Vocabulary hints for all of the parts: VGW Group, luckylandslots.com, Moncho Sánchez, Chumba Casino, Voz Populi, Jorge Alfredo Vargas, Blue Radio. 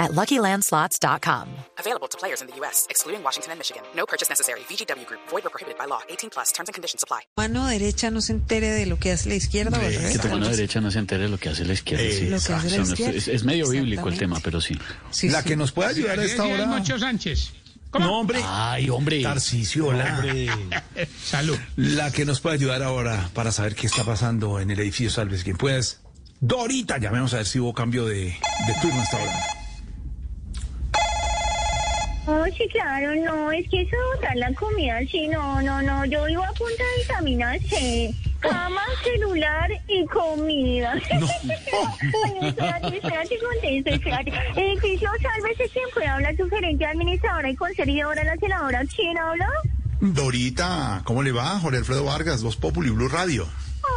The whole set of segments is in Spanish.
at luckylandslots.com. Available to players in the U.S., excluding Washington and Michigan. No purchase necessary. VGW Group. Void or prohibited by law. 18+. Terms and conditions apply. Mano derecha no se entere de lo que hace la izquierda. Que tu mano derecha no se entere de lo que hace la izquierda. Sí. Lo que hace la izquierda. Es medio bíblico el tema, pero sí. La que nos puede ayudar a esta hora. Moncho Sánchez. ¿Cómo? No, hombre. Ay, hombre. Tarcisio, hombre. Salud. La que nos puede ayudar ahora para saber qué está pasando en el edificio Salves Quien Puedas. Dorita, llamemos a ver si hubo cambio de turno hasta ahora. Oh, sí, claro, no, es que eso de botar la comida, sí, no, yo vivo a punta de vitamina C, cama, celular y comida. No. Bueno, espérate, contesto. Edificio, Sálvese Quien Pueda, habla su gerente, administradora y conservadora, la celadora, ¿quién habla? Dorita, ¿cómo le va? Jorge Alfredo Vargas, Voz Populi, Blue Radio.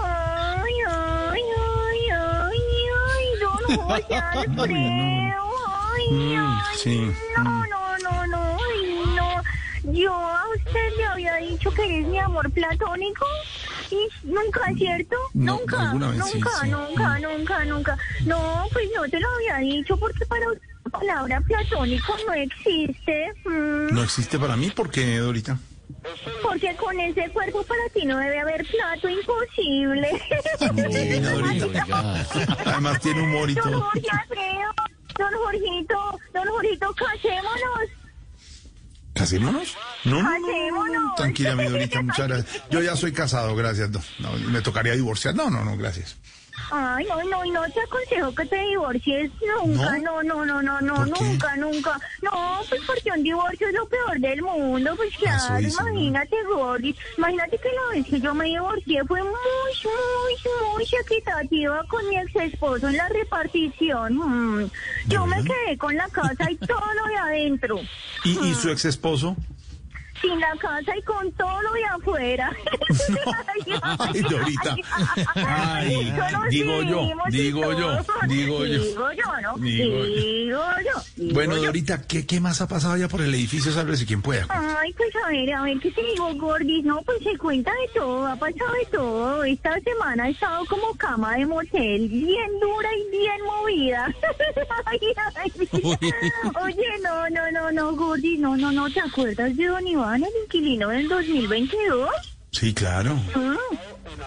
Ay, don Jorge Alfredo, Yo a usted le había dicho que eres mi amor platónico y nunca, ¿cierto? Nunca. No, pues no te lo había dicho porque para usted la palabra platónico no existe. No existe para mí, ¿por qué, Dorita? Porque con ese cuerpo para ti no debe haber plato imposible. Además tiene humor y todo. Don Jorgito, casémonos. ¿Casémonos? No. Tranquila, mi Dorita, muchas gracias. Yo ya soy casado, gracias. No, me tocaría divorciar. No, gracias. Ay, no te aconsejo que te divorcies nunca, nunca. No, pues porque un divorcio es lo peor del mundo, pues claro, imagínate, Gordy, imagínate que la vez que yo me divorcié fue muy equitativa con mi ex esposo en la repartición. Yo me quedé con la casa y todo lo de adentro. ¿Y su ex esposo? Sin la casa y con todo lo de afuera. Ay, Dorita. Digo yo. Bueno, Dorita, ¿qué más ha pasado allá por el edificio? Sálvese Quien Pueda. Ay, pues a ver, ¿qué te digo, Gordis? No, pues se cuenta de todo, ha pasado de todo. Esta semana he estado como cama de motel, bien dura y bien movida. Oye, no, Gordis, no, ¿te acuerdas de Don Iván, el inquilino del 2022? Sí, claro.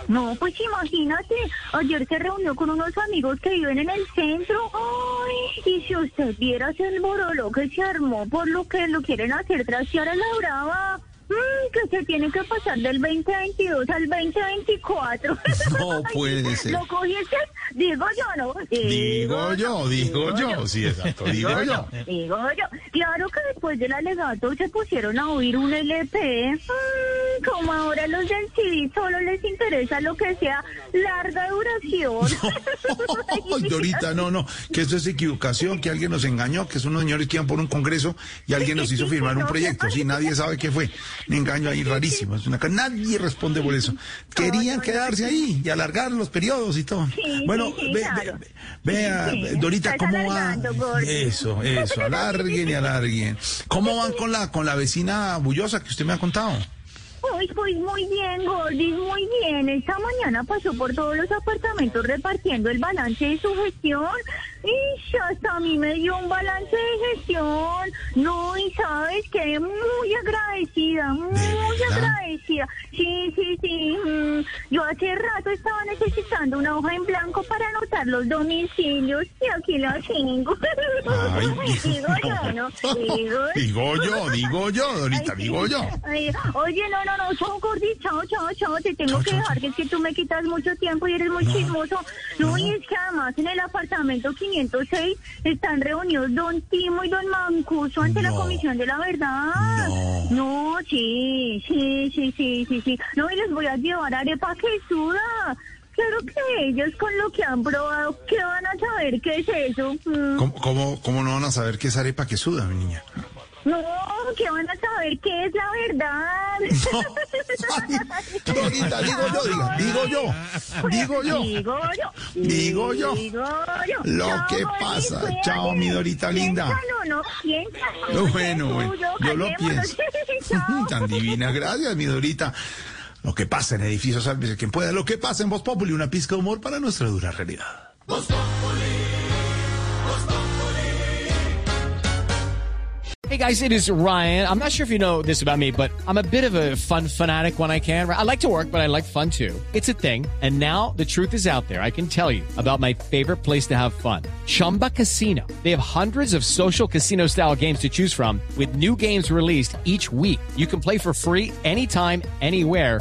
No, pues imagínate, ayer se reunió con unos amigos que viven en el centro. ¡Ay! Y si usted viera el borolo que se armó por lo que lo quieren hacer trasear a la brava. Que se tiene que pasar del 2022 al 2024. No puede ser. ¿Lo cogiste? Digo yo. Claro que después del alegato se pusieron a oír un LP. Como ahora los del CD solo les interesa lo que sea larga duración. Dorita, no, que eso es equivocación, que alguien nos engañó, que son unos señores que iban por un congreso y alguien nos hizo firmar un proyecto. Sí, nadie sabe qué fue. Un engaño ahí rarísimo. Nadie responde por eso. Querían quedarse ahí y alargar los periodos y todo. Bueno, vea, Dorita, ¿cómo va? Eso, alarguen. ¿Cómo van con la vecina bullosa que usted me ha contado? Pues muy bien, Gordy, muy bien. Esta mañana pasó por todos los apartamentos repartiendo el balance de su gestión. Y hasta a mí me dio un balance de gestión. No, y sabes que muy agradecida. Sí. Yo hace rato estaba necesitando una hoja en blanco para anotar los domicilios y aquí la tengo. Ay, digo yo, Dorita, ay, sí. Ay, oye, no, chao, Gordy, chao, te tengo que dejar, que es que tú me quitas mucho tiempo y eres muy chismoso. No, y es que además en el apartamento 506 están reunidos don Timo y don Mancuso ante la Comisión de la Verdad. Sí. No, y les voy a llevar arepa que suda. Claro que ellos con lo que han probado, ¿qué van a saber qué es eso? ¿Cómo no van a saber qué es arepa que suda, mi niña? No, que van a saber qué es la verdad. No, Guita, digo yo. Lo que pasa, chao, mi Dorita linda. No, bueno, yo lo pienso. Tan divina, gracias, mi Dorita. Lo que pasa en Edificios, sálvese quien pueda. Lo que pasa en Voz Populi, una pizca de humor para nuestra dura realidad. Voz Populi. Hey guys, it is Ryan. I'm not sure if you know this about me, but I'm a bit of a fun fanatic when I can. I like to work, but I like fun too. It's a thing. And now the truth is out there. I can tell you about my favorite place to have fun. Chumba Casino. They have hundreds of social casino style games to choose from with new games released each week. You can play for free anytime, anywhere.